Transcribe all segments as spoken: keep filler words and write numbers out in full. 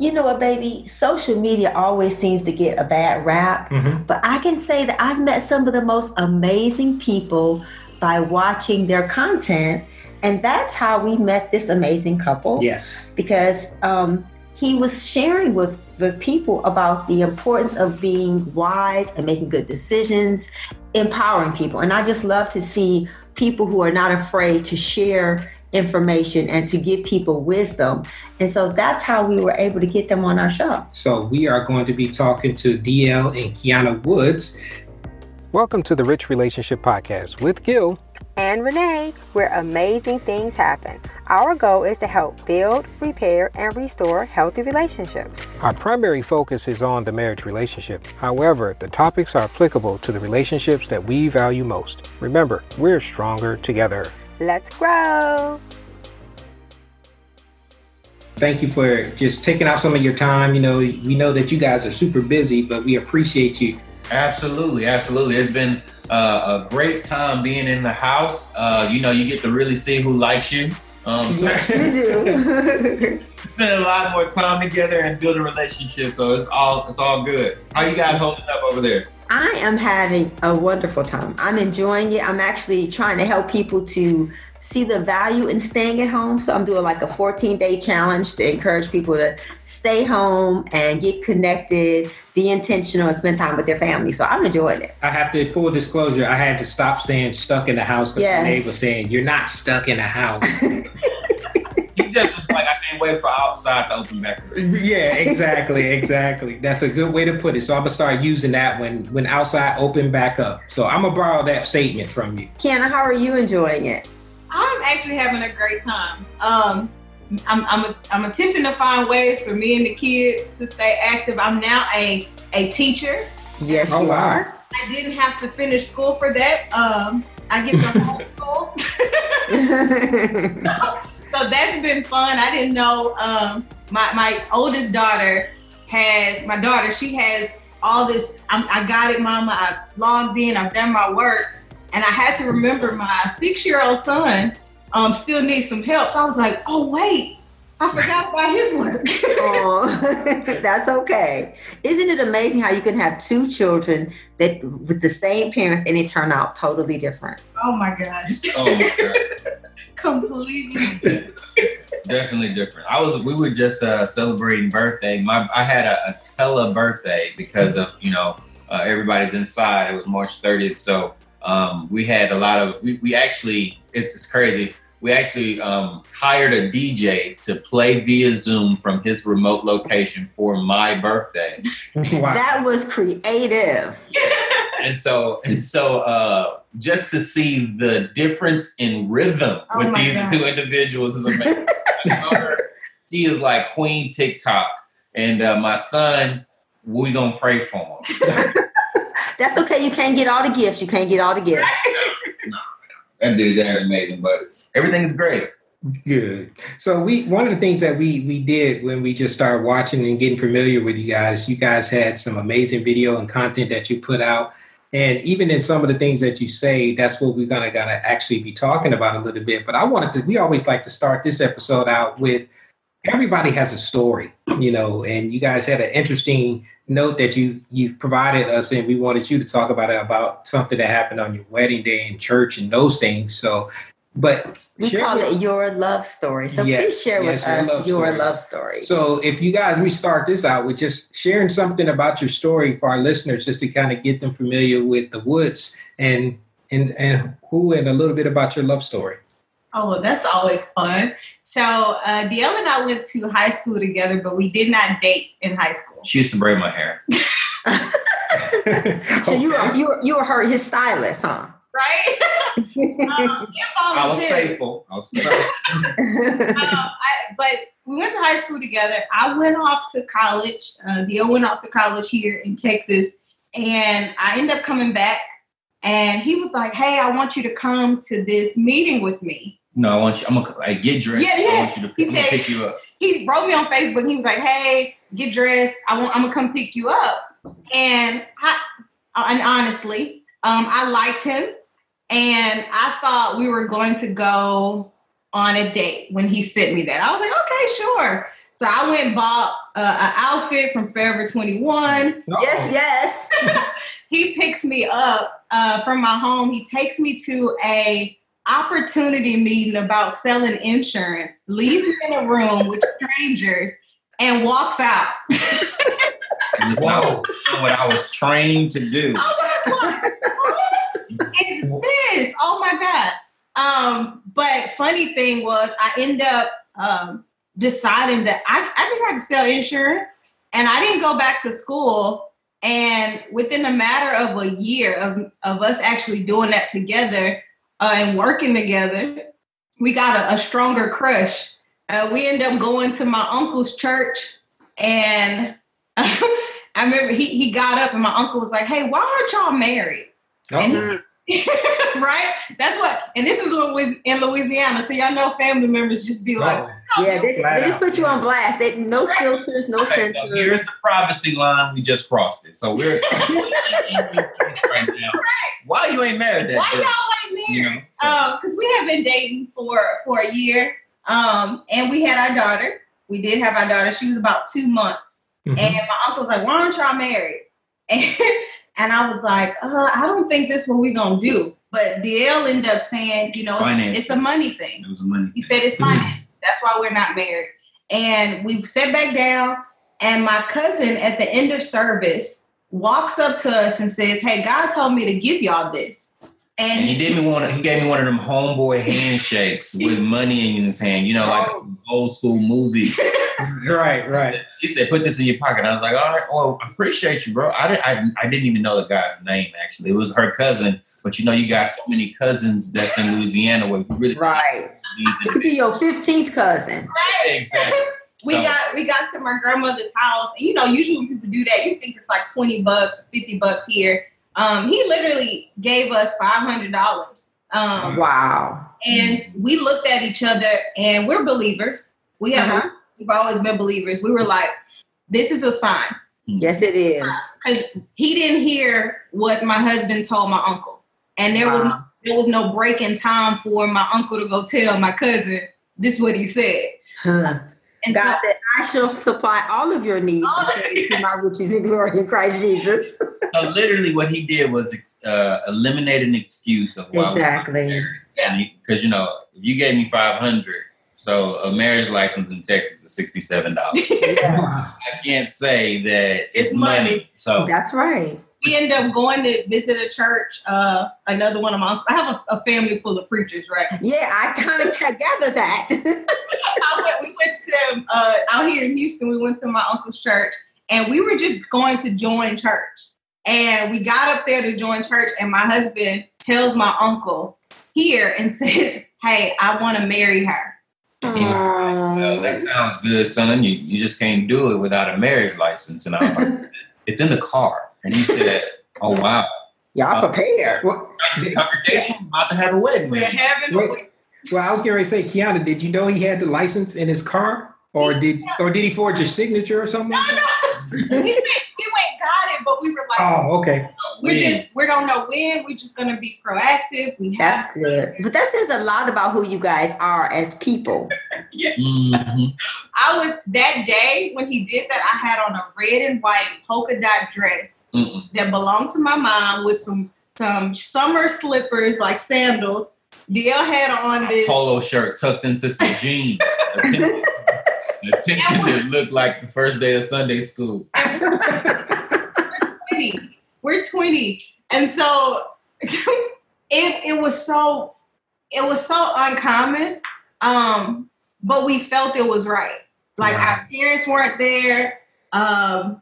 You know what, baby? Social media always seems to get a bad rap, mm-hmm. but I can say that I've met some of the most amazing people by watching their content, and that's how we met this amazing couple. Yes. Because um, he was sharing with the people about the importance of being wise and making good decisions, empowering people. And I just love to see people who are not afraid to share information and to give people wisdom. And so that's how we were able to get them on our show. So we are going to be talking to De'el and Quiana Woods. Welcome to the Rich Relationship Podcast with Gil and Renee, where amazing things happen. Our goal is to help build, repair, and restore healthy relationships. Our primary focus is on the marriage relationship. However, the topics are applicable to the relationships that we value most. Remember, we're stronger together. Let's grow. Thank you for just taking out some of your time. You know, we know that you guys are super busy, but we appreciate you. Absolutely. Absolutely. It's been uh, a great time being in the house. Uh, you know, you get to really see who likes you. Um, yes, so you do. Spend a lot more time together and build a relationship. So it's all it's all good. How you guys holding up over there? I am having a wonderful time. I'm enjoying it. I'm actually trying to help people to see the value in staying at home. So I'm doing like a fourteen day challenge to encourage people to stay home and get connected, be intentional, and spend time with their family. So I'm enjoying it. I have to, full disclosure, I had to stop saying stuck in the house because yes. my neighbor was saying, you're not stuck in the house. You just was like, I can't wait for outside to open back up. Yeah, exactly, exactly. That's a good way to put it. So I'm going to start using that when, when outside open back up. So I'm going to borrow that statement from you. Quiana, how are you enjoying it? I'm actually having a great time. Um, I'm, I'm, I'm attempting to find ways for me and the kids to stay active. I'm now a, a teacher. Yes, oh, you wow. are. I didn't have to finish school for that. Um, I get to homeschool. so, So that's been fun. I didn't know um, my my oldest daughter has, my daughter, she has all this, I'm, I got it, mama, I've logged in, I've done my work. And I had to remember my six-year-old son um, still needs some help. So I was like, oh, wait, I forgot about his work. Oh, that's okay. Isn't it amazing how you can have two children that with the same parents and it turn out totally different? Oh, my gosh. Oh, my God. Completely definitely different. I was we were just uh celebrating birthday. My I had a, a tele birthday because of you know uh, everybody's inside. It was March thirtieth, so um we had a lot of we, we actually it's, it's crazy. We actually um hired a D J to play via Zoom from his remote location for my birthday. Wow. That was creative. Yes. And so and so uh just to see the difference in rhythm oh with these God. two individuals is amazing. My daughter, she is like Queen TikTok. And uh, my son, we gonna pray for him. That's okay. You can't get all the gifts. You can't get all the gifts. No, that dude, that is amazing. But everything is great. Good. So we one of the things that we we did when we just started watching and getting familiar with you guys, you guys had some amazing video and content that you put out. And even in some of the things that you say, that's what we're going to gonna actually be talking about a little bit. But I wanted to, we always like to start this episode out with everybody has a story, you know, and you guys had an interesting note that you you provided us and we wanted you to talk about it, about something that happened on your wedding day in church and those things. So, but we call with, it your love story. So yes, please share yes, with your us love your stories. love story. So if you guys, we start this out with just sharing something about your story for our listeners, just to kind of get them familiar with the Woods and and and who, and a little bit about your love story. Oh, well, that's always fun. So uh, De'el and I went to high school together, but we did not date in high school. She used to braid my hair. So okay. you were you were, you were her his stylist, huh? Right? um, I was faithful. I was faithful. um, I, but we went to high school together. I went off to college. Uh, De'el went off to college here in Texas. And I ended up coming back. And he was like, hey, I want you to come to this meeting with me. No, I want you. I'm going like, to get dressed. Yeah, yeah. I want you to he I'm said, gonna pick you up. He wrote me on Facebook. And he was like, hey, get dressed. I want, I'm going to come pick you up. And, I, and honestly, um, I liked him. And I thought we were going to go on a date when he sent me that. I was like, okay, sure. So I went and bought uh, an outfit from Forever twenty-one. Oh. Yes, yes. He picks me up uh, from my home. He takes me to a opportunity meeting about selling insurance, leaves me in a room with strangers, and walks out. Whoa. What I was trained to do. I was like, what is this? Oh, my God. Um, but funny thing was, I end up um, deciding that I, I think I could sell insurance. And I didn't go back to school. And within a matter of a year of, of us actually doing that together uh, and working together, we got a, a stronger crush. Uh, we end up going to my uncle's church. And uh, I remember he, he got up and my uncle was like, "Hey, why aren't y'all married?" Oh. And he, right? That's what, and this is Louis, in Louisiana. So y'all know family members just be like, oh, yeah, they, they just put you on blast. They, no right. filters, no okay, censors. So here's the privacy line. We just crossed it. So we're right now. Why you ain't married that Why day? Y'all ain't married? You know, so. Um, because we have been dating for, for a year. Um, and we had our daughter. We did have our daughter. She was about two months. Mm-hmm. And my uncle was like, "Why aren't y'all married?" And, and I was like, uh, I don't think this is what we're going to do. But De'el ended up saying, you know, it's, it's a money thing. It was a money thing. He said it's finance. That's why we're not married. And we sat back down. And my cousin at the end of service walks up to us and says, "Hey, God told me to give y'all this." And, and he didn't want. He gave me one of them homeboy handshakes with money in his hand, you know, like old school movies. Right, right. He said, "Put this in your pocket." I was like, "All right, well, I appreciate you, bro." I didn't. I, I didn't even know the guy's name. Actually, it was her cousin. But you know, you got so many cousins that's in Louisiana where you really right. It could be your fifteenth cousin. Right, exactly. We so. got we got to my grandmother's house, and you know, usually when people do that, you think it's like twenty bucks, fifty bucks here. Um, he literally gave us five hundred dollars. Um, wow. And we looked at each other and we're believers. We have, uh-huh. We've always been believers. We were like, this is a sign. Yes, it is. Because he didn't hear what my husband told my uncle. And there wow. was no, there was no break in time for my uncle to go tell my cousin, this is what he said. Huh. And God so, said, I shall supply all of your needs according to my riches and glory in Christ Jesus. So literally what he did was uh, eliminate an excuse of why exactly. we were married. Because, you know, you gave me five hundred dollars, so a marriage license in Texas is sixty-seven dollars. Yes. I can't say that it's, it's money. money. So that's right. We end up going to visit a church, uh, another one of my, I have a, a family full of preachers, right? Yeah, I kind of gathered that. I went, we went to, uh, out here in Houston, we went to my uncle's church and we were just going to join church. And we got up there to join church and my husband tells my uncle here and says, "Hey, I want to marry her." Um, well, that sounds good, son. You, you just can't do it without a marriage license. And I was like, it's in the car. And he said, "Oh wow, y'all prepared." Well, the congregation yeah. about to have a wedding. We're having a wedding. Well, I was getting ready to say, Quiana, did you know he had the license in his car, or did, or did he forge your signature or something? No, no, we went, we went, got it, but we were like, "Oh, okay." We just we don't know when. We're just gonna be proactive. We have that's good, but that says a lot about who you guys are as people. Yeah. Mm-hmm. I was that day when he did that. I had on a red and white polka dot dress mm-hmm. that belonged to my mom with some some summer slippers like sandals. De'el had on this a polo shirt tucked into some jeans. Attempting to look like the first day of Sunday school. We're twenty. And so it it was so it was so uncommon. Um, but we felt it was right. Like wow. Our parents weren't there. Um,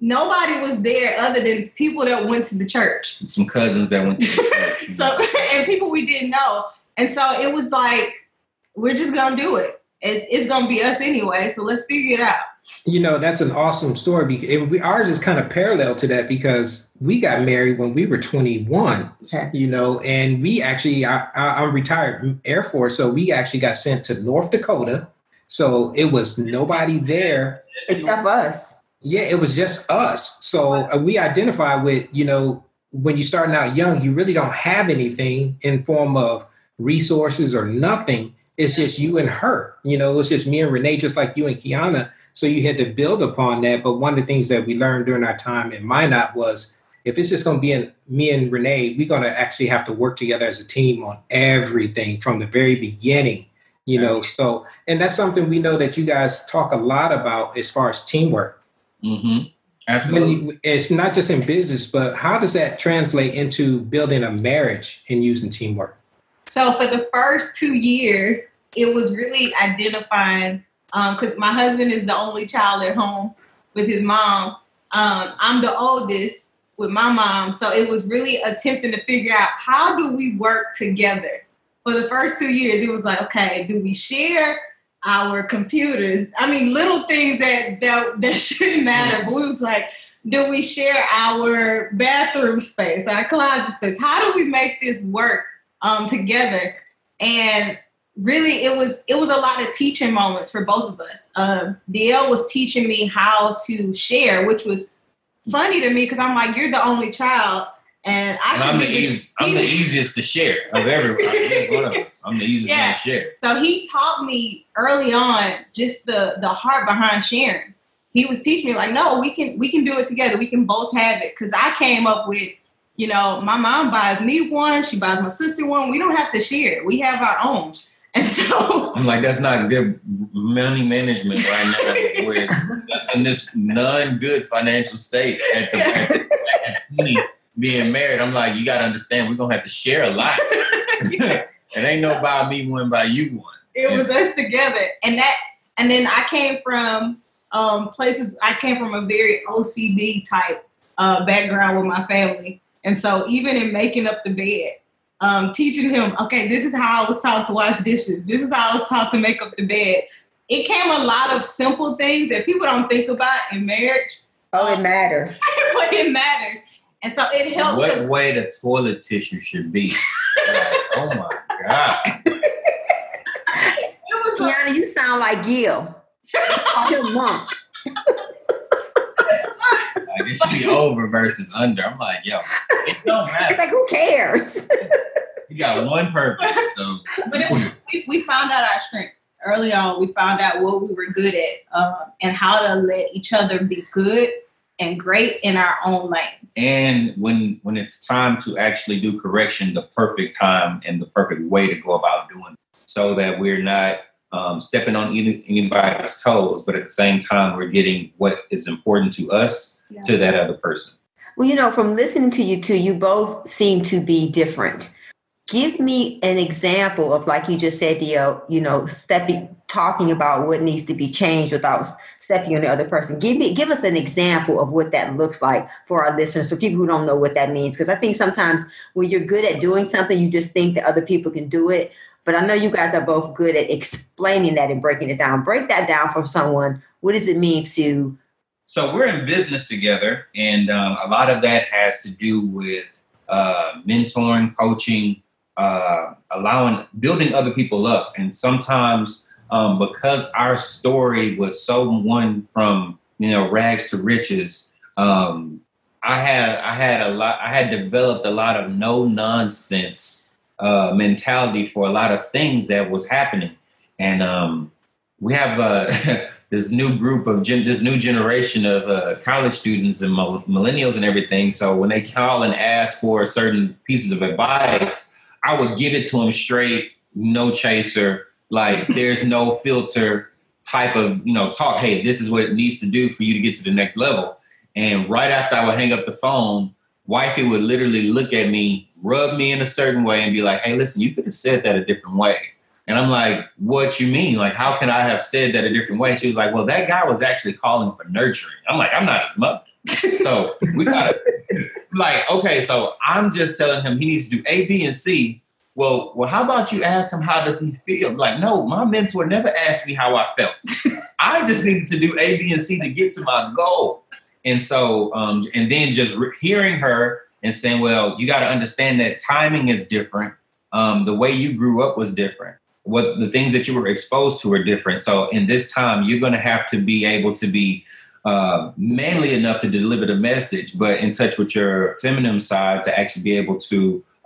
nobody was there other than people that went to the church. And some cousins that went to the church. So and people we didn't know. And so it was like, we're just gonna do it. It's it's gonna be us anyway, so let's figure it out. You know, that's an awesome story. Because ours is kind of parallel to that because we got married when we were twenty-one, you know, and we actually, I, I, I'm retired Air Force, so we actually got sent to North Dakota. So it was nobody there. Except us. Yeah, it was just us. So we identify with, you know, when you're starting out young, you really don't have anything in form of resources or nothing. It's just you and her, you know, it's just me and Renee, just like you and Quiana. So you had to build upon that. But one of the things that we learned during our time in Minot was, if it's just going to be in me and Renee, we're going to actually have to work together as a team on everything from the very beginning, you know. Right. So, and that's something we know that you guys talk a lot about as far as teamwork. Mm-hmm. Absolutely. It's not just in business, but how does that translate into building a marriage and using teamwork? So for the first two years, it was really identifying, um, because my husband is the only child at home with his mom. Um, I'm the oldest with my mom. So it was really attempting to figure out, how do we work together? For the first two years, it was like, okay, do we share our computers? I mean, little things that, that, that shouldn't matter. But we was like, do we share our bathroom space, our closet space? How do we make this work um, together? And really, it was it was a lot of teaching moments for both of us. Uh, De'el was teaching me how to share, which was funny to me because I'm like, you're the only child, and I should I'm be. The easiest, I'm the easiest to share of everybody. It's one of us. I'm the easiest yeah. one to share. So he taught me early on just the the heart behind sharing. He was teaching me like, no, we can we can do it together. We can both have it. Because I came up with, you know, my mom buys me one, she buys my sister one. We don't have to share. We have our own. And so I'm like, that's not good money management right now. We're that's in this non-good financial state at the, at the, at the being married. I'm like, you got to understand, we're going to have to share a lot. Yeah. It ain't no by me one, by you one. It and, was us together. And that, and then I came from um, places, I came from a very O C D type uh, background with my family. And so even in making up the bed, Um, teaching him, okay, this is how I was taught to wash dishes. This is how I was taught to make up the bed. It came a lot of simple things that people don't think about in marriage. Oh, it matters. But it matters. And so it helped what us. What way the toilet tissue should be. Like, oh, my God. It was Quiana, like, you sound like Gil. Your mom. Like, it should be over versus under. I'm like, yo, it don't matter. It's like, who cares? You got one purpose. So. But it was, we, we found out our strengths early on. We found out what we were good at um, and how to let each other be good and great in our own lanes. And when when it's time to actually do correction, the perfect time and the perfect way to go about doing it, so that we're not um, stepping on either, anybody's toes, but at the same time, we're getting what is important to us. Yeah. To that other person. Well, you know, from listening to you two, you both seem to be different. Give me an example of, like you just said, De'el, you know, stepping, talking about what needs to be changed without stepping on the other person. Give me, give us an example of what that looks like for our listeners, for people who don't know what that means. Because I think sometimes when you're good at doing something, you just think that other people can do it. But I know you guys are both good at explaining that and breaking it down. Break that down for someone. What does it mean to... So we're in business together, and um, a lot of that has to do with uh, mentoring, coaching, uh, allowing, building other people up. And sometimes um, because our story was so one from, you know, rags to riches, um, I had I had a lot I had developed a lot of no nonsense uh, mentality for a lot of things that was happening, and um, we have a. Uh, this new group of gen- this new generation of uh, college students and mo- millennials and everything. So when they call and ask for certain pieces of advice, I would give it to them straight, no chaser, like there's no filter type of, you know, talk. Hey, this is what it needs to do for you to get to the next level. And right after I would hang up the phone, wifey would literally look at me, rub me in a certain way and be like, hey, listen, you could have said that a different way. And I'm like, what you mean? Like, how can I have said that a different way? She was like, well, that guy was actually calling for nurturing. I'm like, I'm not his mother. So we got to, like, okay, so I'm just telling him he needs to do A, B, and C. Well, well, how about you ask him, how does he feel? I'm like, no, my mentor never asked me how I felt. I just needed to do A, B, and C to get to my goal. And so, um, and then just re- hearing her and saying, well, you got to understand that timing is different. Um, the way you grew up was different. What the things that you were exposed to are different. So in this time, you're going to have to be able to be uh, manly enough to deliver the message, but in touch with your feminine side to actually be able to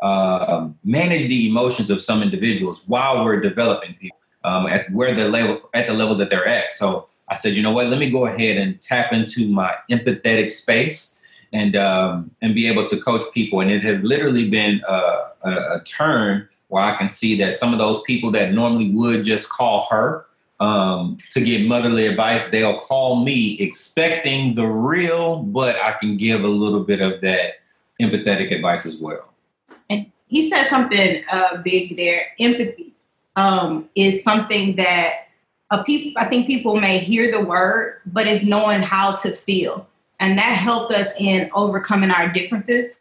uh, manage the emotions of some individuals while we're developing people. um, at where the level at the level that they're at. So I said, you know what? Let me go ahead and tap into my empathetic space and um, and be able to coach people. And it has literally been a, a, a turn where I can see that some of those people that normally would just call her um, to get motherly advice, they'll call me expecting the real, but I can give a little bit of that empathetic advice as well. And he said something uh, big there. Empathy um, is something that A people, I think people may hear the word, but it's knowing how to feel. And that helped us in overcoming our differences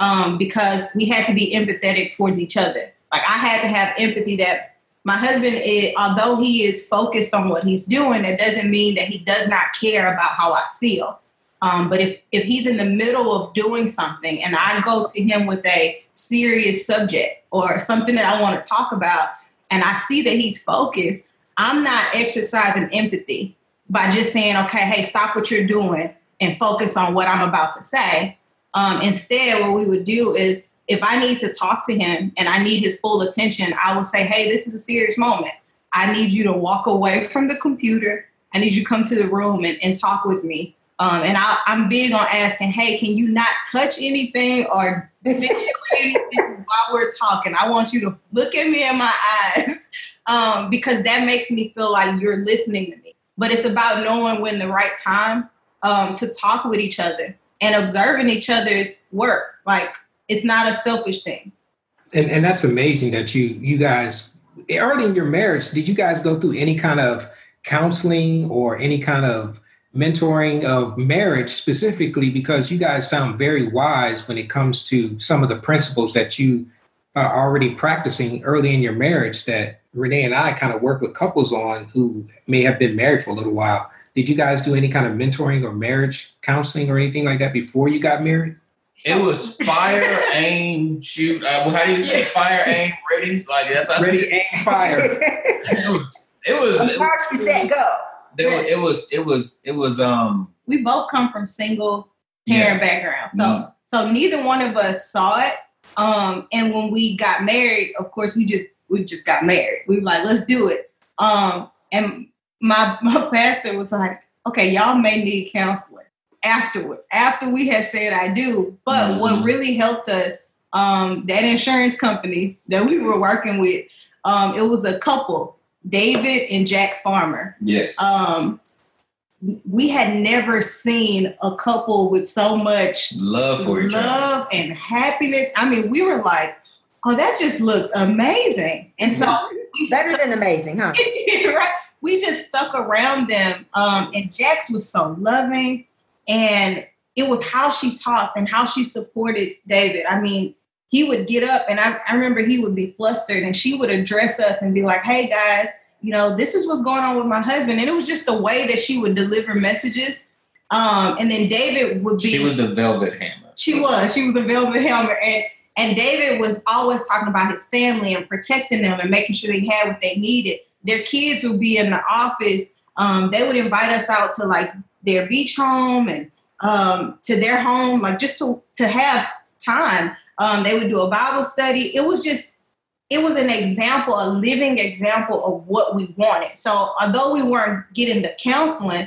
um, because we had to be empathetic towards each other. Like I had to have empathy that my husband, is, although he is focused on what he's doing, that doesn't mean that he does not care about how I feel. Um, but if, if he's in the middle of doing something and I go to him with a serious subject or something that I want to talk about, and I see that he's focused, I'm not exercising empathy by just saying, okay, hey, stop what you're doing and focus on what I'm about to say. Um, instead, what we would do is if I need to talk to him and I need his full attention, I would say, hey, this is a serious moment. I need you to walk away from the computer. I need you to come to the room and, and talk with me. Um, and I, I'm big on asking, hey, can you not touch anything or fidget with anything while we're talking? I want you to look at me in my eyes. Um, because that makes me feel like you're listening to me. But it's about knowing when the right time um, to talk with each other and observing each other's work. Like, it's not a selfish thing. And and that's amazing that you you guys, early in your marriage, did you guys go through any kind of counseling or any kind of mentoring of marriage specifically? Because you guys sound very wise when it comes to some of the principles that you are already practicing early in your marriage that Renee and I kind of work with couples on who may have been married for a little while. Did you guys do any kind of mentoring or marriage counseling or anything like that before you got married? It was fire, aim, shoot. Uh, how do you say fire, aim, ready? Like that's ready, aim, fire. It was. It was. It was set, go. It was. It was. It was. Um. We both come from single parent yeah. backgrounds, so mm-hmm. so neither one of us saw it. Um. And when we got married, of course, we just. We just got married. We were like, let's do it. Um, and my my pastor was like, okay, y'all may need counseling afterwards, after we had said I do. But mm-hmm. what really helped us, um, that insurance company that we were working with, um, it was a couple, David and Jax Farmer. Yes. Um, we had never seen a couple with so much love for each other. Love and happiness. I mean, we were like, oh, that just looks amazing. And so we better stuck, than amazing, huh? Right? We just stuck around them. Um, and Jax was so loving. And it was how she talked and how she supported David. I mean, he would get up and I, I remember he would be flustered and she would address us and be like, hey guys, you know, this is what's going on with my husband. And it was just the way that she would deliver messages. Um, and then David would be. She was the velvet hammer. She was. She was the velvet hammer. And And David was always talking about his family and protecting them and making sure they had what they needed. Their kids would be in the office. Um, they would invite us out to like their beach home and um, to their home, like just to, to have time. Um, they would do a Bible study. It was just, it was an example, a living example of what we wanted. So although we weren't getting the counseling,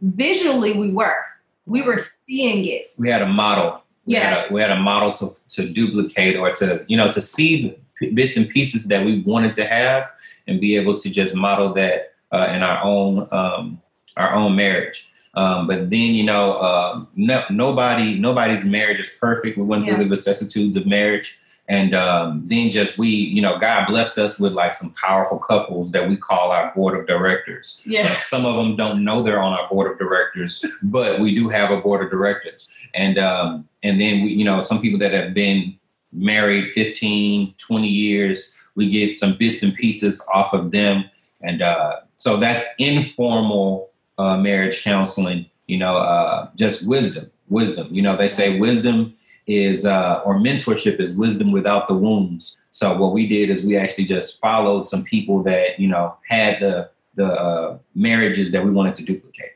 visually we were. We were seeing it. We had a model. We, yeah. had a, we had a model to, to duplicate or to, you know, to see the bits and pieces that we wanted to have and be able to just model that uh, in our own um, our own marriage. Um, but then, you know, uh, no, nobody nobody's marriage is perfect. We went yeah. through the vicissitudes of marriage. And um, then just we, you know, God blessed us with like some powerful couples that we call our board of directors. Yeah. Some of them don't know they're on our board of directors, but we do have a board of directors. And um, and then, we, you know, some people that have been married fifteen, twenty years, we get some bits and pieces off of them. And uh, so that's informal uh, marriage counseling, you know, uh, just wisdom, wisdom. You know, they say wisdom is uh, or mentorship is wisdom without the wounds. So what we did is we actually just followed some people that, you know, had the the uh, marriages that we wanted to duplicate.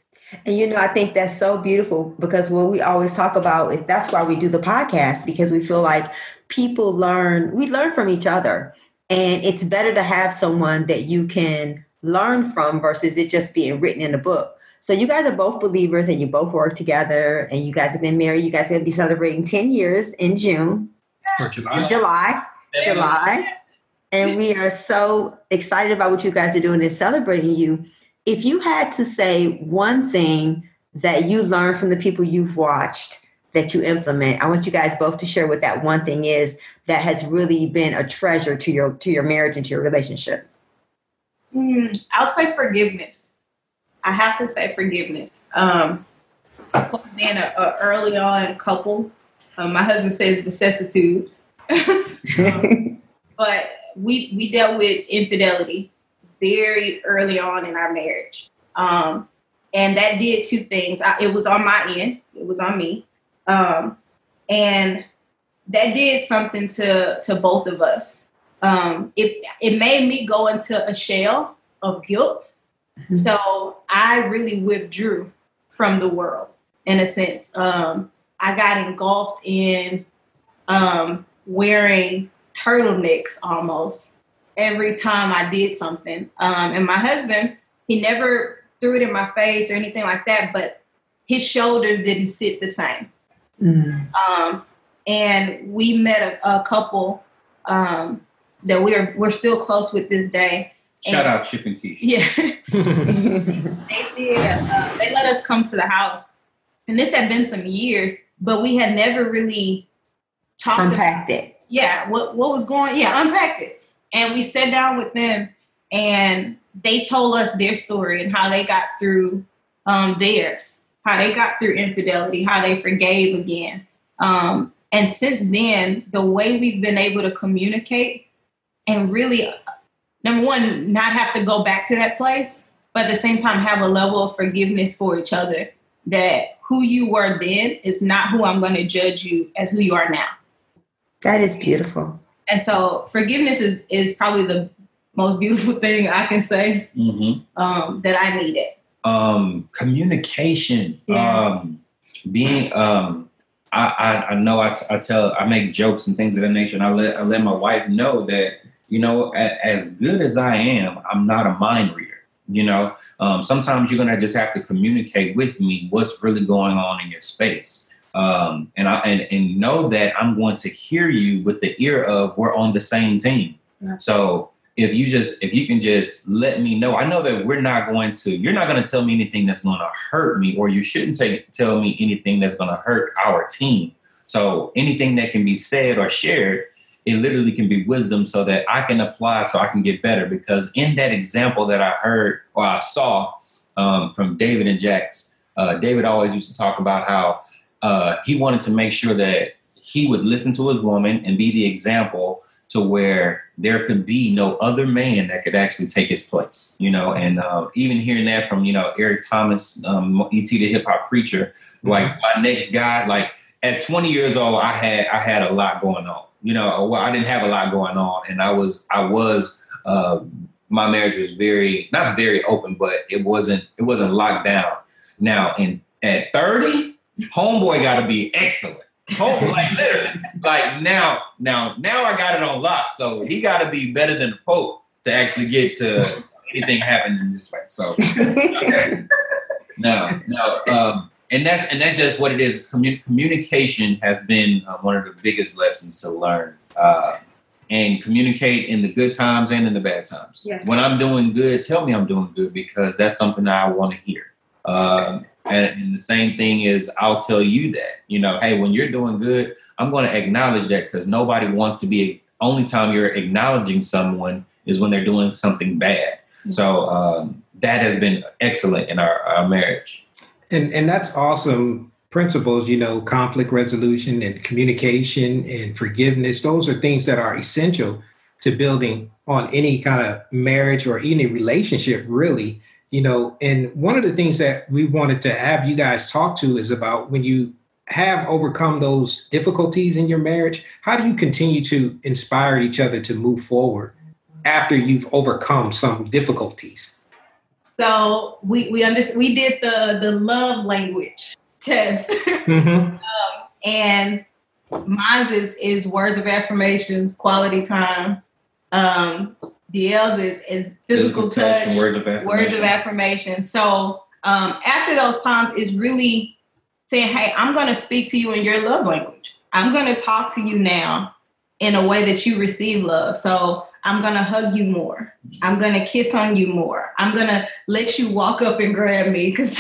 And, you know, I think that's so beautiful because what we always talk about is that's why we do the podcast, because we feel like people learn, we learn from each other. And it's better to have someone that you can learn from versus it just being written in a book. So you guys are both believers and you both work together and you guys have been married. You guys are going to be celebrating ten years in June. Or July. July. Damn. July. And we are so excited about what you guys are doing and celebrating you. If you had to say one thing that you learned from the people you've watched that you implement, I want you guys both to share what that one thing is that has really been a treasure to your to your marriage and to your relationship. Mm, I'll say forgiveness. I have to say forgiveness. Um, being a, a early on couple, um, my husband says vicissitudes, um, but we we dealt with infidelity very early on in our marriage. Um, and that did two things. I, it was on my end. It was on me. Um, and that did something to, to both of us. Um, it, it made me go into a shell of guilt. Mm-hmm. So I really withdrew from the world in a sense. Um, I got engulfed in, um, wearing turtlenecks almost every time I did something. Um, and my husband, he never threw it in my face or anything like that, but his shoulders didn't sit the same. Mm. Um, and we met a, a couple um, that we're we're still close with this day. Shout and, out Chip and Keisha. Yeah, they, they did. Uh, they let us come to the house, and this had been some years, but we had never really talked unpacked about, it. Yeah, what what was going? Yeah, unpacked it. And we sat down with them, and they told us their story and how they got through um, theirs. How they got through infidelity, how they forgave again. Um, and since then, the way we've been able to communicate and really, number one, not have to go back to that place, but at the same time, have a level of forgiveness for each other that who you were then is not who I'm going to judge you as who you are now. That is beautiful. And so forgiveness is, is probably the most beautiful thing I can say mm-hmm. um, that I needed. Um, communication, yeah. um, being, um, I, I, I know I, t- I tell, I make jokes and things of that nature. And I let, I let my wife know that, you know, a, as good as I am, I'm not a mind reader, you know, um, sometimes you're going to just have to communicate with me what's really going on in your space. Um, and I, and, and know that I'm going to hear you with the ear of, we're on the same team. Yeah. So If you just, if you can just let me know, I know that we're not going to, you're not going to tell me anything that's going to hurt me, or you shouldn't take, tell me anything that's going to hurt our team. So anything that can be said or shared, it literally can be wisdom so that I can apply, so I can get better. Because in that example that I heard or I saw um, from David and Jax, uh, David always used to talk about how uh, he wanted to make sure that he would listen to his woman and be the example to where there could be no other man that could actually take his place, you know, and uh, even hearing that from, you know, Eric Thomas, um, E T the hip hop preacher, mm-hmm. like my next guy, like at twenty years old, I had I had a lot going on, you know, well, I didn't have a lot going on. And I was I was uh, my marriage was very not very open, but it wasn't it wasn't locked down. Now, in at thirty, homeboy got to be excellent. Home, like literally, like now, now, now I got it on lock. So he got to be better than the Pope to actually get to anything happening in this way. So no, no, um, and that's and that's just what it is. Commun- communication has been uh, one of the biggest lessons to learn, uh, and communicate in the good times and in the bad times. Yeah. When I'm doing good, tell me I'm doing good because that's something that I want to hear. Um, And the same thing is, I'll tell you that, you know, hey, when you're doing good, I'm going to acknowledge that because nobody wants to be, only time you're acknowledging someone is when they're doing something bad. Mm-hmm. So um, that has been excellent in our, our marriage. And and that's awesome principles, you know, conflict resolution and communication and forgiveness. Those are things that are essential to building on any kind of marriage or any relationship, really. You know, and one of the things that we wanted to have you guys talk to is about when you have overcome those difficulties in your marriage, how do you continue to inspire each other to move forward after you've overcome some difficulties? So we we under, we did the, the love language test. Mm-hmm. um, and mine is, is words of affirmations, quality time, Um, De'el's is, is physical, physical touch, touch words, of words of affirmation. So um, after those times is really saying, hey, I'm going to speak to you in your love language. I'm going to talk to you now in a way that you receive love. So I'm going to hug you more. I'm going to kiss on you more. I'm going to let you walk up and grab me, because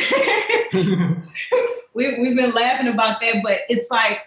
we, we've been laughing about that. But it's like,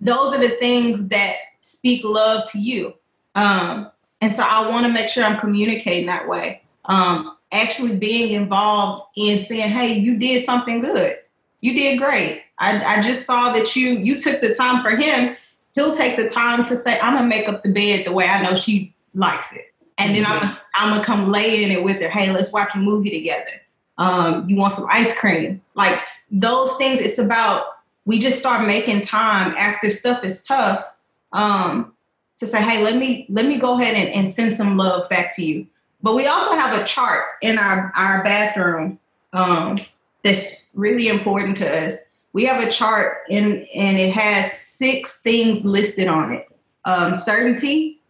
those are the things that speak love to you. Um, and so I want to make sure I'm communicating that way. Um, actually being involved in saying, hey, you did something good. You did great. I, I just saw that you, you took the time for him. He'll take the time to say, I'm going to make up the bed the way I know she likes it. And mm-hmm. then I'm, I'm going to come lay in it with her. Hey, let's watch a movie together. Um, you want some ice cream? Like those things. It's about, we just start making time after stuff is tough. Um, to say, hey, let me let me go ahead and, and send some love back to you. But we also have a chart in our, our bathroom um, that's really important to us. We have a chart, and, and it has six things listed on it. Um, certainty,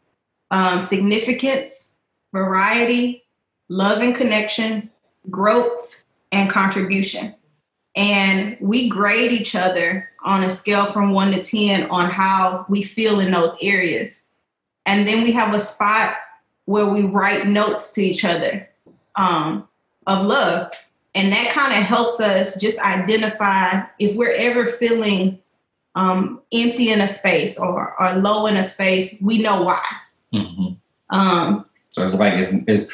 um, significance, variety, love and connection, growth, and contribution. And we grade each other on a scale from one to ten on how we feel in those areas. And then we have a spot where we write notes to each other um, of love. And that kind of helps us just identify if we're ever feeling um, empty in a space or, or low in a space, we know why. Mm-hmm. Um, so it's like, it's, it's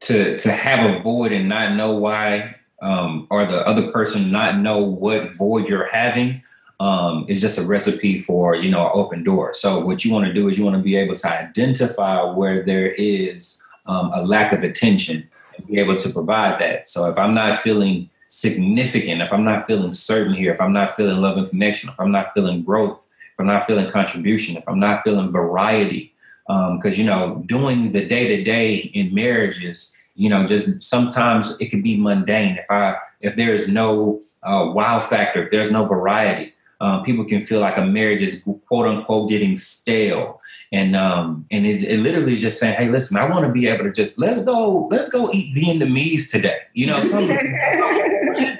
to, to have a void and not know why, um, or the other person not know what void you're having, um, is just a recipe for, you know, an open door. So what you want to do is you want to be able to identify where there is um, a lack of attention and be able to provide that. So if I'm not feeling significant, if I'm not feeling certain here, if I'm not feeling love and connection, if I'm not feeling growth, if I'm not feeling contribution, if I'm not feeling variety, um, because, you know, doing the day to day in marriages, you know, just sometimes it could be mundane. If I, if there is no uh, wow factor, if there's no variety, um, people can feel like a marriage is quote unquote getting stale. And um, and it, it literally is just saying, hey, listen, I want to be able to just let's go, let's go eat Vietnamese today. You know, some, random,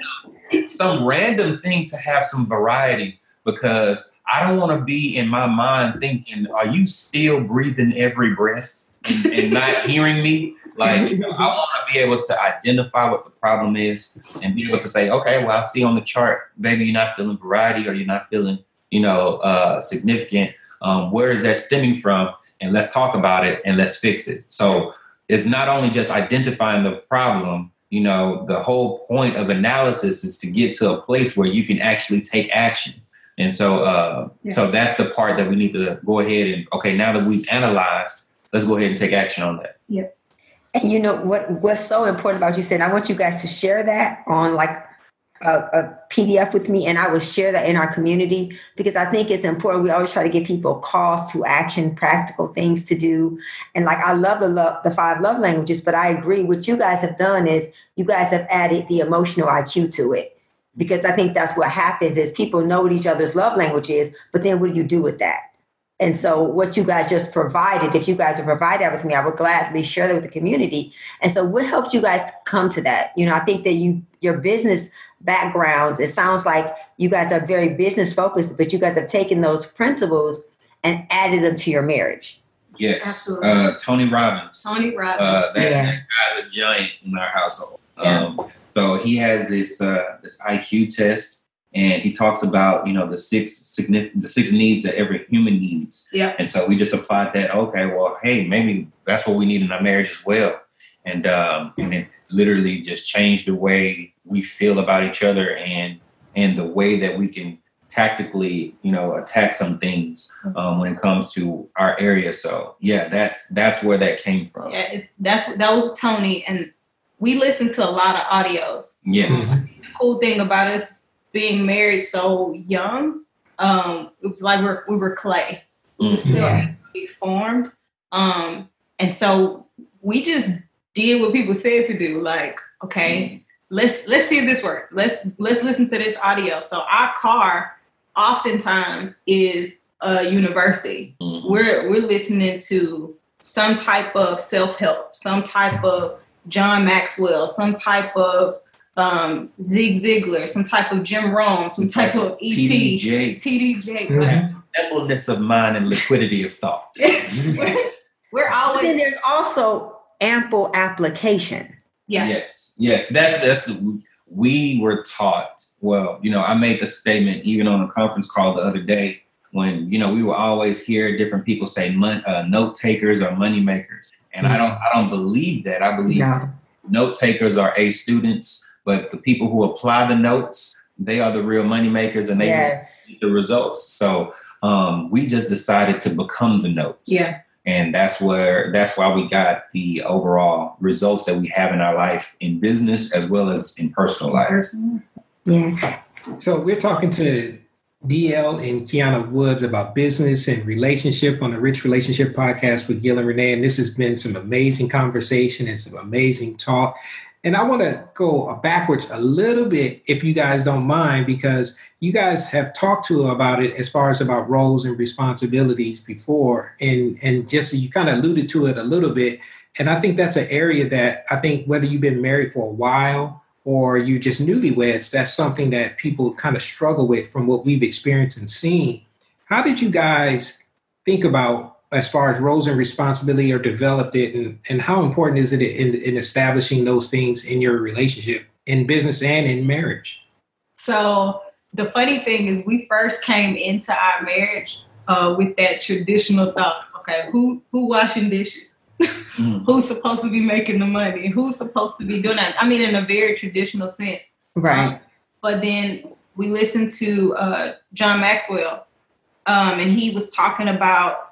some random thing to have some variety, because I don't want to be in my mind thinking, are you still breathing every breath and, and not hearing me? Like, you know, I want to be able to identify what the problem is and be able to say, okay, well, I see on the chart, baby, you're not feeling variety or you're not feeling, you know, uh, significant. Um, where is that stemming from? And let's talk about it and let's fix it. So it's not only just identifying the problem, you know, the whole point of analysis is to get to a place where you can actually take action. And so, uh, yeah. so that's the part that we need to go ahead and, okay, now that we've analyzed, let's go ahead and take action on that. Yep. And you know what, what's so important about you saying, I want you guys to share that on like a, a P D F with me, and I will share that in our community, because I think it's important. We always try to give people calls to action, practical things to do. And like, I love the love, the five love languages, but I agree what you guys have done is you guys have added the emotional I Q to it, because I think that's what happens is people know what each other's love language is, but then what do you do with that? And so what you guys just provided, if you guys would provide that with me, I would gladly share that with the community. And so what helped you guys come to that? You know, I think that you, your business backgrounds, it sounds like you guys are very business focused, but you guys have taken those principles and added them to your marriage. Yes. Absolutely. Uh, Tony Robbins. Tony Robbins. Uh, that, yeah. that guy's a giant in our household. Yeah. Um, so he has this uh, this I Q test. And he talks about, you know, the six significant, the six needs that every human needs. Yeah. And so we just applied that. Okay, well, hey, maybe that's what we need in our marriage as well. And um, and it literally just changed the way we feel about each other and and the way that we can tactically, you know, attack some things um, when it comes to our area. So yeah, that's that's where that came from. Yeah, it's, that's that was Tony, and we listened to a lot of audios. Yes. Mm-hmm. The cool thing about us being married so young, um, it was like we're, we were clay. We were still yeah. formed. Um, and so we just did what people said to do. Like, okay, mm-hmm. let's let's see if this works. Let's let's listen to this audio. So our car oftentimes is a university. Mm-hmm. We're we're listening to some type of self-help, some type of John Maxwell, some type of um, Zig Ziglar, some type of Jim Rome, some type of E T T D Jakes. Nimbleness of mind and liquidity of thought. we're, we're always. Then there's also ample application. Yeah. Yes. Yes. That's that's we were taught. Well, you know, I made the statement even on a conference call the other day when you know we will always hear different people say mon- uh, note takers are money makers, and mm-hmm. I don't I don't believe that. I believe no. note takers are A students, but the people who apply the notes, they are the real money makers, and they yes. get the results. So. Um, we just decided to become the notes. Yeah. And that's where, that's why we got the overall results that we have in our life in business as well as in personal life. Yeah. So we're talking to De'el and Quiana Woods about business and relationship on the Rich Relationship Podcast with Gil and Renee. And this has been some amazing conversation and some amazing talk. And I want to go backwards a little bit, if you guys don't mind, because you guys have talked to about it as far as about roles and responsibilities before. And, and just you kind of alluded to it a little bit. And I think that's an area that I think whether you've been married for a while or you just newlyweds, that's something that people kind of struggle with from what we've experienced and seen. How did you guys think about as far as roles and responsibility are developed it and, and how important is it in, in establishing those things in your relationship, in business and in marriage? So the funny thing is we first came into our marriage uh, with that traditional thought, okay, who who washing dishes? Mm. Who's supposed to be making the money? Who's supposed to be doing that? I mean, in a very traditional sense. Right. Um, but then we listened to uh, John Maxwell um, and he was talking about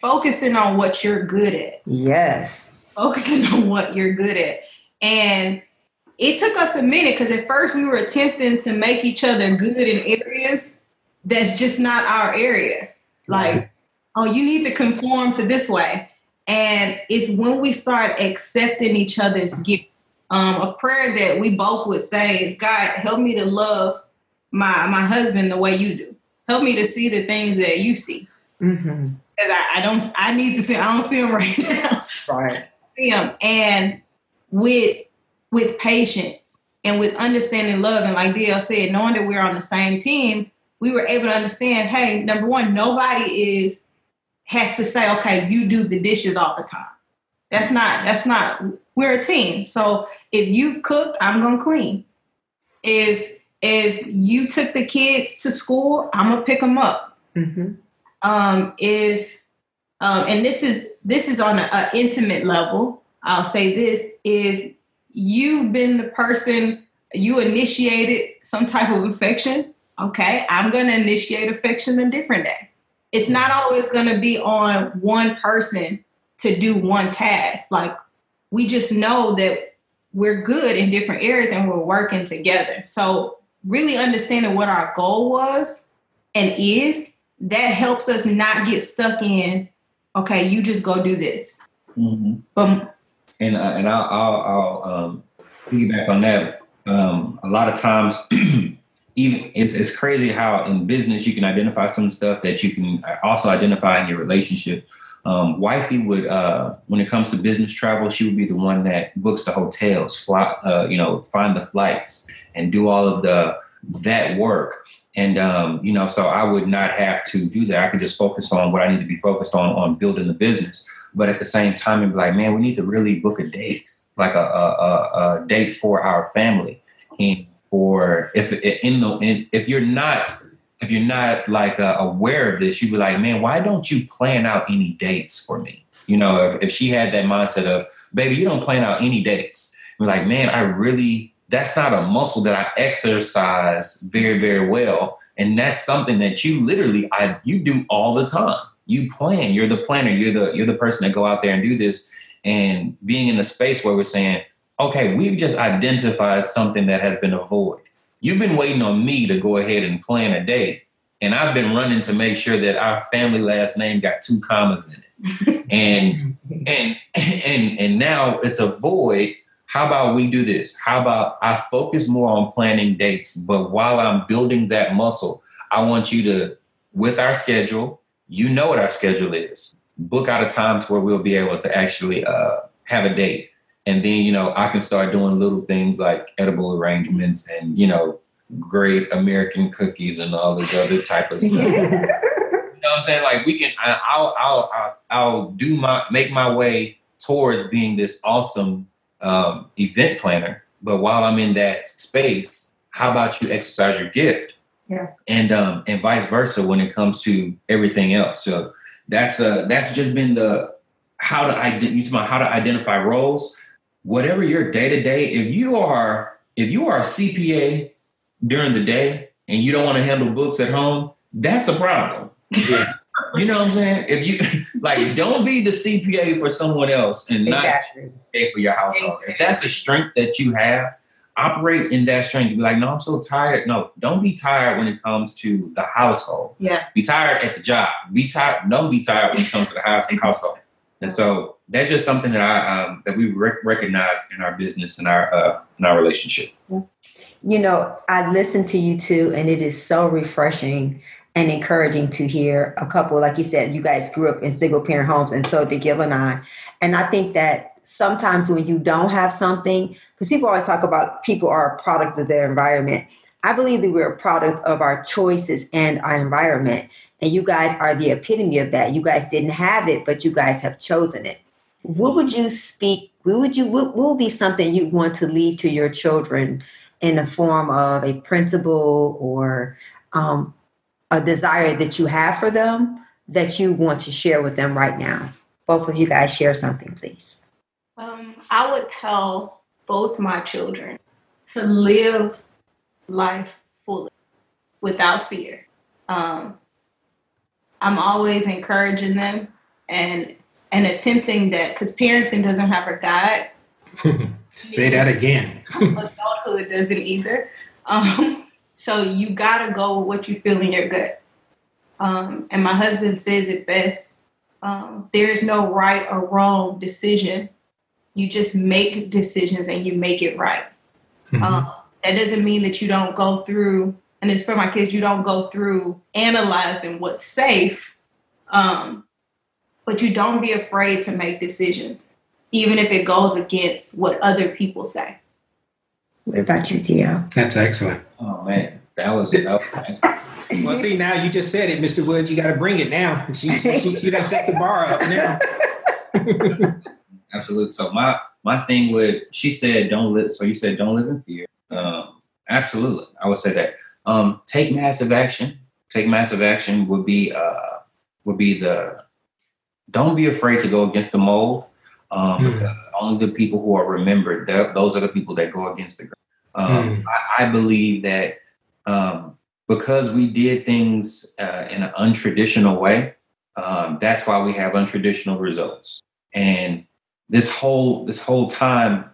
focusing on what you're good at. Yes. Focusing on what you're good at. And it took us a minute because at first we were attempting to make each other good in areas that's just not our area. Like, oh, you need to conform to this way. And it's when we start accepting each other's gifts. Um, a prayer that we both would say is, God, help me to love my, my husband the way you do. Help me to see the things that you see. Mm-hmm. I, I don't, I need to see, I don't see him right now. Right. See him. And with, with patience and with understanding love. And like De'el said, knowing that we're on the same team, we were able to understand, hey, number one, nobody is, has to say, okay, you do the dishes all the time. That's not, that's not, we're a team. So if you've cooked, I'm going to clean. If, if you took the kids to school, I'm going to pick them up. Mm-hmm. Um, if, um, and this is, this is on an intimate level, I'll say this, if you've been the person, you initiated some type of affection, okay, I'm going to initiate affection a different day. It's not always going to be on one person to do one task. Like we just know that we're good in different areas and we're working together. So really understanding what our goal was and is, that helps us not get stuck in, okay, you just go do this. Mm-hmm. But, and uh, and I'll, I'll, I'll um, piggyback on that. Um, a lot of times, even it's, it's crazy how in business you can identify some stuff that you can also identify in your relationship. Um, wifey would, uh, when it comes to business travel, she would be the one that books the hotels, fly, uh, you know, find the flights, and do all of the that work. And, um, you know, so I would not have to do that. I could just focus on what I need to be focused on, on building the business. But at the same time, it'd be like, man, we need to really book a date, like a, a, a date for our family. And for if in the in, if you're not if you're not like uh, aware of this, you'd be like, man, why don't you plan out any dates for me? You know, if, if she had that mindset of, baby, you don't plan out any dates. We're like, man, I really. That's not a muscle that I exercise very, very well. And that's something that you literally, I, you do all the time. You plan, you're the planner, you're the, you're the person that go out there and do this. And being in a space where we're saying, okay, we've just identified something that has been a void. You've been waiting on me to go ahead and plan a date. And I've been running to make sure that our family last name got two commas in it. and, and, and, and now it's a void. How about we do this? How about I focus more on planning dates, but while I'm building that muscle, I want you to, with our schedule, you know what our schedule is. book out a time to where we'll be able to actually uh, have a date. And then, you know, I can start doing little things like edible arrangements and, you know, great American cookies and all this other type of stuff. You know what I'm saying? Like we can, I, I'll, I'll, I'll, I'll do my, make my way towards being this awesome um, event planner. But while I'm in that space, how about you exercise your gift? Yeah. And, um, and vice versa when it comes to everything else. So that's uh that's just been the, how to, ident- you talking about how to identify roles, whatever your day to day, if you are, if you are a C P A during the day and you don't want to handle books at home, that's a problem. Yeah. You know what I'm saying? If you like, don't be the C P A for someone else and not exactly. pay for your household. Exactly. If that's a strength that you have, operate in that strength. You be like, no, I'm so tired. No, don't be tired when it comes to the household. Yeah. Be tired at the job. Be tired. Don't be tired when it comes to the house and household. And so that's just something that I um, that we rec- recognize in our business and our uh, in our relationship. You know, I listen to you too, and it is so refreshing and encouraging to hear a couple. Like you said, you guys grew up in single parent homes, and so did Gil and I. And I think that sometimes when you don't have something, because people always talk about people are a product of their environment. I believe that we're a product of our choices and our environment. And you guys are the epitome of that. You guys didn't have it, but you guys have chosen it. What would you speak? What would you? What, what would be something you want to leave to your children in the form of a principle or um, a desire that you have for them that you want to share with them right now? Both of you guys share something, please. Um, I would tell both my children to live life fully without fear. Um, I'm always encouraging them and and attempting that, because parenting doesn't have a guide. Say that again. Adulthood doesn't either. Um, so you got to go with what you feel in your gut. Um, and my husband says it best. Um, there is no right or wrong decision. You just make decisions and you make it right. Mm-hmm. Um, that doesn't mean that you don't go through, and it's for my kids, you don't go through analyzing what's safe, um, but you don't be afraid to make decisions, even if it goes against what other people say. What about you, De'el? That's excellent. Oh, man, that was it. Well, see, now you just said it, Mister Woods. You got to bring it now. She, she, she done set the bar up now. Absolutely. So my, my thing with, she said, don't live, so you said, don't live in fear. Um, absolutely. I would say that. Um, take massive action. Take massive action would be uh, would be the, don't be afraid to go against the mold, um, mm. because only the people who are remembered, those are the people that go against the grain. Um, mm. I, I believe that um, because we did things uh, in an untraditional way, um, that's why we have untraditional results. And this whole this whole time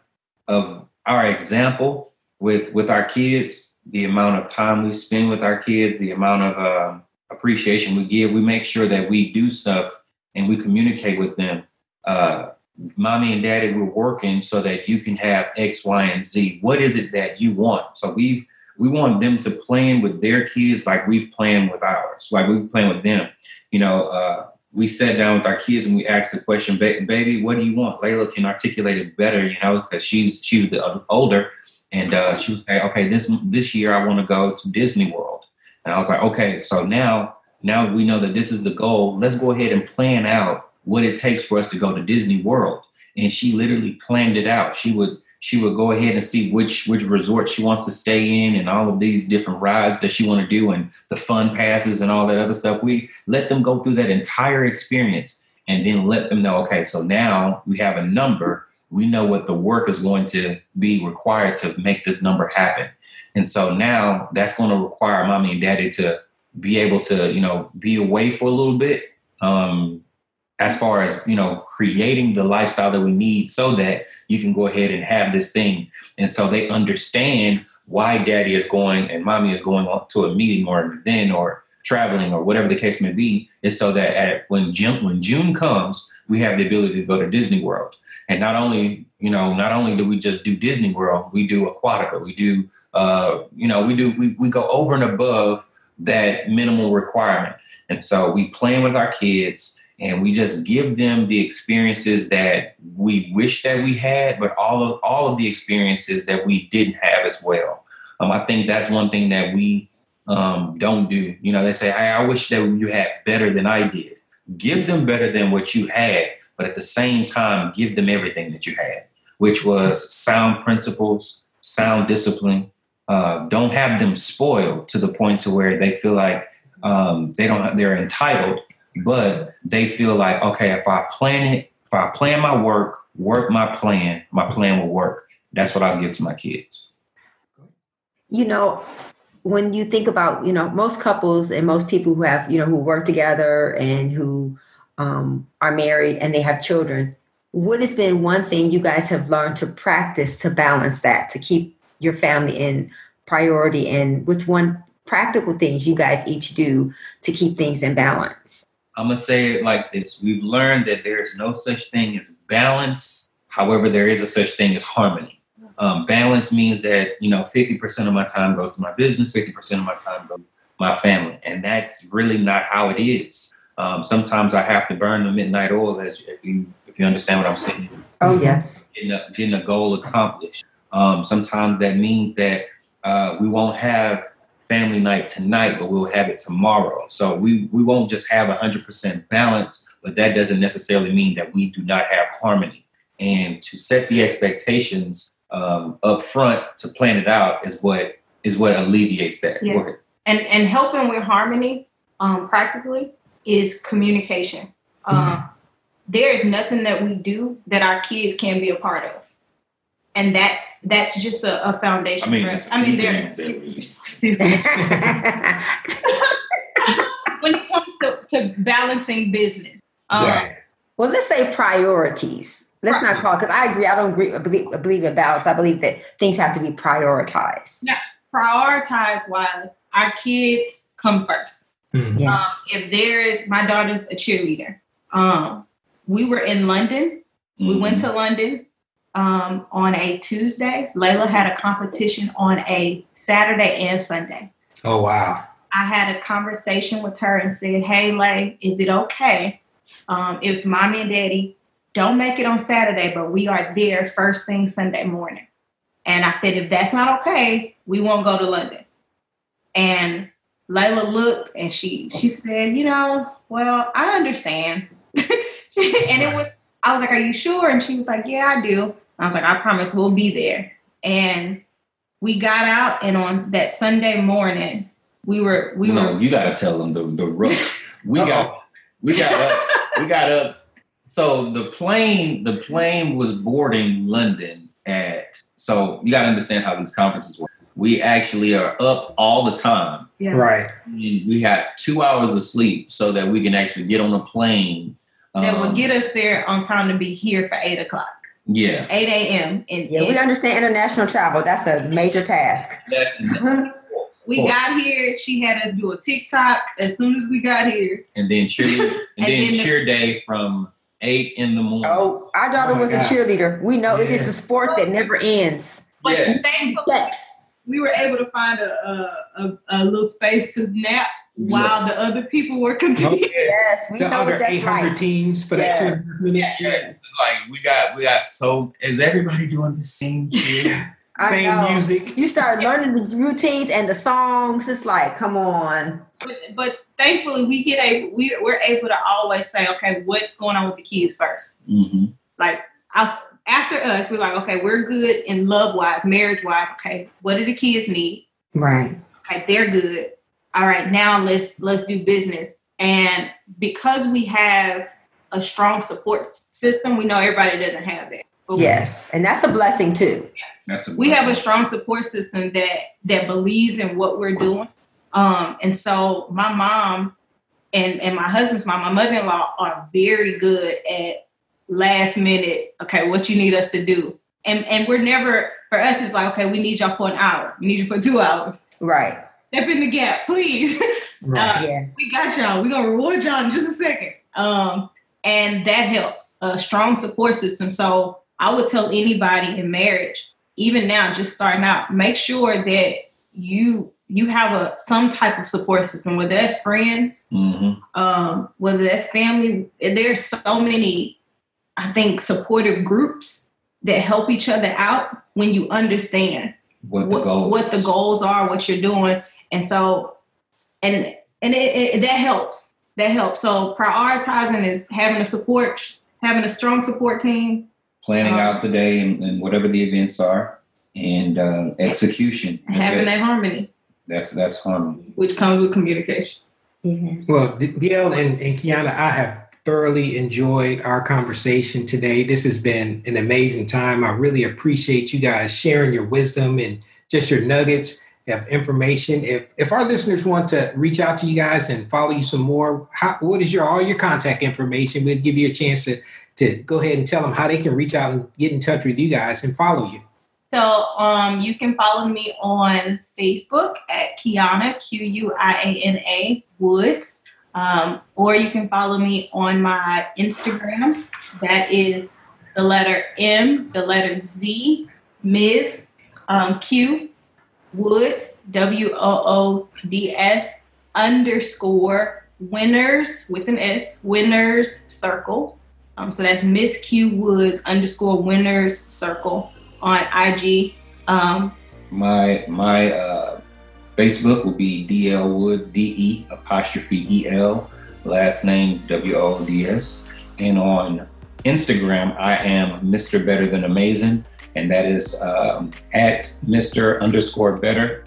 of our example with with our kids, the amount of time we spend with our kids, the amount of uh, appreciation we give, we make sure that we do stuff and we communicate with them. Uh, Mommy and daddy, we're working so that you can have X, Y, and Z. What is it that you want? So we we want them to plan with their kids like we've planned with ours, like we've planned with them. You know, uh, we sat down with our kids and we asked the question, ba- baby, what do you want? Laila can articulate it better, you know, because she's she was the uh, older. And uh, she was like, okay, this this year I want to go to Disney World. And I was like, okay, so now now we know that this is the goal. Let's go ahead and plan out what it takes for us to go to Disney World. And she literally planned it out. She would she would go ahead and see which which resort she wants to stay in and all of these different rides that she want to do and the fun passes and all that other stuff. We let them go through that entire experience and then let them know, okay, so now we have a number. We know what the work is going to be required to make this number happen. And so now that's going to require mommy and daddy to be able to, you know, be away for a little bit um, as far as, you know, creating the lifestyle that we need so that you can go ahead and have this thing. And so they understand why daddy is going and mommy is going to a meeting or an event or traveling or whatever the case may be, is so that at, when June, when June comes, we have the ability to go to Disney World. And not only, you know, not only do we just do Disney World, we do Aquatica. We do, uh, you know, we do, we, we go over and above that minimal requirement. And so we plan with our kids and we just give them the experiences that we wish that we had, but all of all of the experiences that we didn't have as well. Um, I think that's one thing that we um, don't do. You know, they say, hey, I wish that you had better than I did. Give them better than what you had, but at the same time, give them everything that you had, which was sound principles, sound discipline. Uh, don't have them spoiled to the point to where they feel like um, they don't, they're entitled, but they feel like, okay, if I plan it, if I plan my work, work my plan, my plan will work. That's what I'll give to my kids. You know, when you think about, you know, most couples and most people who have, you know, who work together and who um, are married and they have children, what has been one thing you guys have learned to practice to balance that, to keep your family in priority? And what's one practical things you guys each do to keep things in balance? I'm going to say it like this. We've learned that there is no such thing as balance. However, there is a such thing as harmony. Um, balance means that, you know, fifty percent of my time goes to my business, fifty percent of my time goes to my family. And that's really not how it is. Um, sometimes I have to burn the midnight oil, as if you if you understand what I'm saying. Oh, yes. Getting a, getting a goal accomplished. Um, sometimes that means that uh, we won't have family night tonight, but we'll have it tomorrow. So we, we won't just have one hundred percent balance, but that doesn't necessarily mean that we do not have harmony. And to set the expectations um up front, to plan it out, is what is what alleviates that. Yeah. Go ahead. And and helping with harmony um practically is communication. Um uh, mm-hmm. There is nothing that we do that our kids can be a part of. And that's that's just a, a foundation I mean, for us. I mean there's when it comes to, to balancing business. Um right. Well, let's say priorities. Let's not call it, because I agree. I don't agree, believe, believe in balance. I believe that things have to be prioritized. Yeah, prioritize-wise, our kids come first. Mm-hmm. Yes. Um, if there is, my daughter's a cheerleader. Um, we were in London. Mm-hmm. We went to London um, on a Tuesday. Laila had a competition on a Saturday and Sunday. Oh, wow. I had a conversation with her and said, hey, Lay, is it okay um, if mommy and daddy don't make it on Saturday, but we are there first thing Sunday morning? And I said, if that's not okay, we won't go to London. And Laila looked and she she said, you know, well, I understand. And it was, I was like, are you sure? And she was like, yeah, I do. And I was like, I promise we'll be there. And we got out, and on that Sunday morning, we were, we no, were. You got to tell them the, the rough. We Uh-oh. got, we got up, we got up. So the plane, the plane was boarding London at, so you got to understand how these conferences work. We actually are up all the time. Yeah. Right. And we got two hours of sleep so that we can actually get on a plane. Um, that will get us there on time to be here for eight o'clock. Yeah. eight a.m. In, yeah, in, we understand international travel. That's a major task. That's We course. got here. She had us do a TikTok as soon as we got here. And then cheer, and, and then, then cheer the, day from eight in the morning. Oh, our daughter oh was God. a cheerleader. We know yeah. it is the sport that never ends. But yes. thankfully, we were able to find a a, a, a little space to nap while yeah. the other people were competing. Okay. Yes, we the know under that's eight hundred right. teams for yes. that two minutes. Yes. Yes. Like we got, we got so. Is everybody doing the same cheer? Same know. music. You start learning the routines and the songs. It's like, come on. But, but thankfully, we get a we we're able to always say, okay, what's going on with the kids first? Mm-hmm. Like I, after us, we're like, okay, we're good in love wise, marriage wise. Okay, what do the kids need? Right. Okay, they're good. All right, now let's let's do business. And because we have a strong support system, we know everybody doesn't have that. But yes, and that's a blessing too. Yeah. That's a blessing. We have a strong support system that that believes in what we're doing. Um, and so my mom and, and my husband's mom, my mother-in-law, are very good at last minute. Okay, what you need us to do. And and we're never, for us, it's like, okay, we need y'all for an hour. We need you for two hours. Right. Step in the gap, please. Right. uh, yeah. We got y'all. We're going to reward y'all in just a second. Um, and that helps. A strong support system. So I would tell anybody in marriage, even now, just starting out, make sure that you you have a some type of support system, whether that's friends, mm-hmm. um, whether that's family. There's so many, I think, supportive groups that help each other out when you understand what the, what, goals. What the goals are, what you're doing. And so, and and it, it, that helps. That helps. So prioritizing is having a support, having a strong support team. Planning um, out the day and, and whatever the events are, and uh, execution. And having that harmony. That's that's harmony. Which comes with communication. Yeah. Well, De'el and, and Quiana, I have thoroughly enjoyed our conversation today. This has been an amazing time. I really appreciate you guys sharing your wisdom and just your nuggets of information. If if our listeners want to reach out to you guys and follow you some more, how, what is your all your contact information? We'll give you a chance to, to go ahead and tell them how they can reach out and get in touch with you guys and follow you. So um, you can follow me on Facebook at Quiana, Q U I A N A, Woods. Um, or you can follow me on my Instagram. That is the letter M, the letter Z, Miz Um, Q, Woods, W O O D S, underscore winners, with an S, winners circle. Um, so that's Miz Q Woods, underscore winners circle. On I G, um, my my uh, Facebook will be De'el Woods, D E apostrophe E L, last name W O D S, and on Instagram I am Mister Better Than Amazing, and that is um, at Mister underscore Better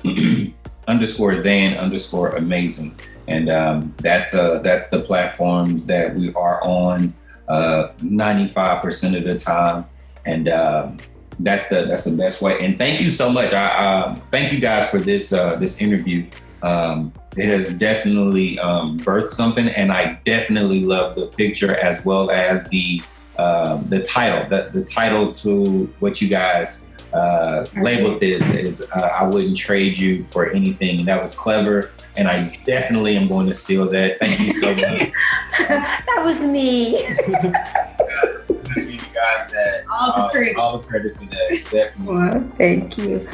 underscore Than underscore Amazing, and um, that's uh that's the platforms that we are on uh, ninety-five percent of the time, and. Um, That's the that's the best way. And thank you so much. I uh, thank you guys for this uh, this interview. Um, it has definitely um, birthed something, and I definitely love the picture as well as the uh, the title. The the title to what you guys uh, labeled this is uh, I wouldn't trade you for anything. That was clever, and I definitely am going to steal that. Thank you so much. That was me. That, all, the all, credit. all the credit for that. Definitely. Well, thank you.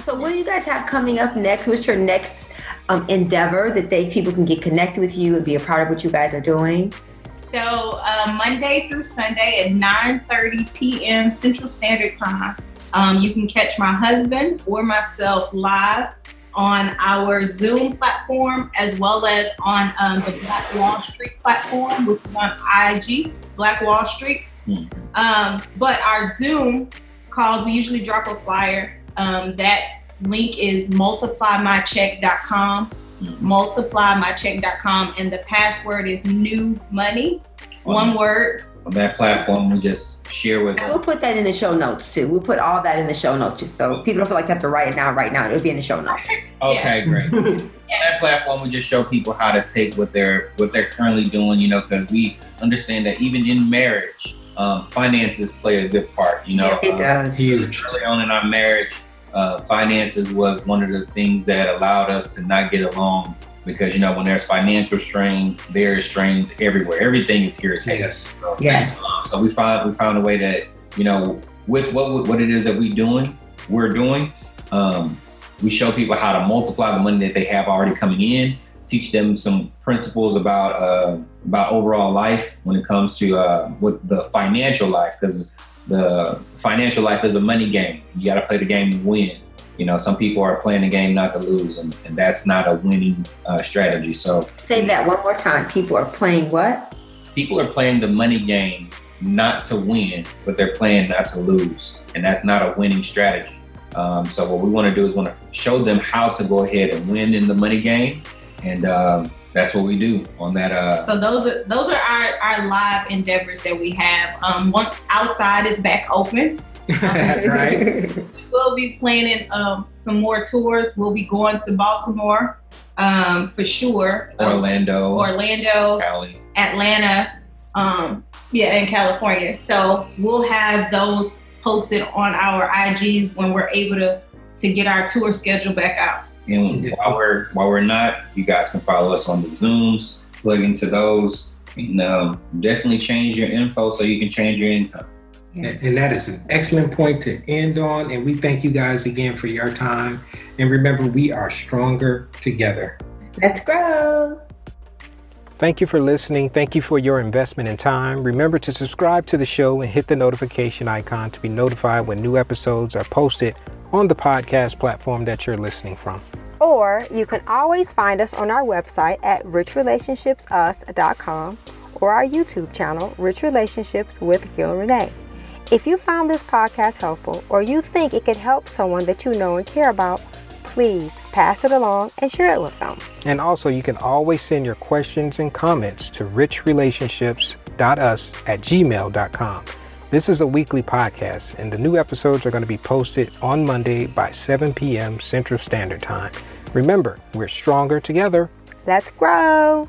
So what do you guys have coming up next? What's your next um, endeavor that they people can get connected with you and be a part of what you guys are doing? So uh, Monday through Sunday at nine thirty p.m. Central Standard Time, um, you can catch my husband or myself live on our Zoom platform, as well as on um, the Black Wall Street platform, which is on I G, Black Wall Street. Mm-hmm. Um, but our Zoom calls, we usually drop a flyer. Um, that link is multiply my check dot com, mm-hmm. multiply my check dot com, and the password is new money, on one that, word. On that platform, we just share with them. We'll put that in the show notes too. We'll put all that in the show notes too, so people don't feel like they have to write it down right now. It'll be in the show notes. Okay, great. On that platform, we just show people how to take what they're what they're currently doing, you know, because we understand that even in marriage. Um, finances play a good part, you know. It does. Um, early on in our marriage, uh, finances was one of the things that allowed us to not get along because, you know, when there's financial strains, there's strains everywhere. Everything is irritating. Yes. So, yes. Um, so we found we found a way that, you know, with what what it is that we doing, we're doing, um, we show people how to multiply the money that they have already coming in. Teach them some principles about uh, about overall life when it comes to uh, with the financial life, because the financial life is a money game. You got to play the game to win. You know, some people are playing the game not to lose, and, and that's not a winning uh, strategy. So say that one more time. People are playing what? People are playing the money game not to win, but they're playing not to lose, and that's not a winning strategy. Um, so what we want to do is want to show them how to go ahead and win in the money game. And um, that's what we do on that. Uh, so those are those are our, our live endeavors that we have. Um, once outside is back open, um, right? We'll be planning um, some more tours. We'll be going to Baltimore um, for sure. Orlando, Orlando, Cali, Atlanta, um, yeah, and California. So we'll have those posted on our I Gs when we're able to to get our tour schedule back out. And while we're while we're not, you guys can follow us on the Zooms, plug into those, and um, definitely change your info so you can change your income. And that is an excellent point to end on. And we thank you guys again for your time. And remember, we are stronger together. Let's grow. Thank you for listening. Thank you for your investment in time. Remember to subscribe to the show and hit the notification icon to be notified when new episodes are posted on the podcast platform that you're listening from. Or you can always find us on our website at rich relationships us dot com or our YouTube channel, Rich Relationships with Gil Renee. If you found this podcast helpful or you think it could help someone that you know and care about, please pass it along and share it with them. And also, you can always send your questions and comments to rich relationships dot us at gmail dot com. This is a weekly podcast, and the new episodes are going to be posted on Monday by seven p.m. Central Standard Time. Remember, we're stronger together. Let's grow.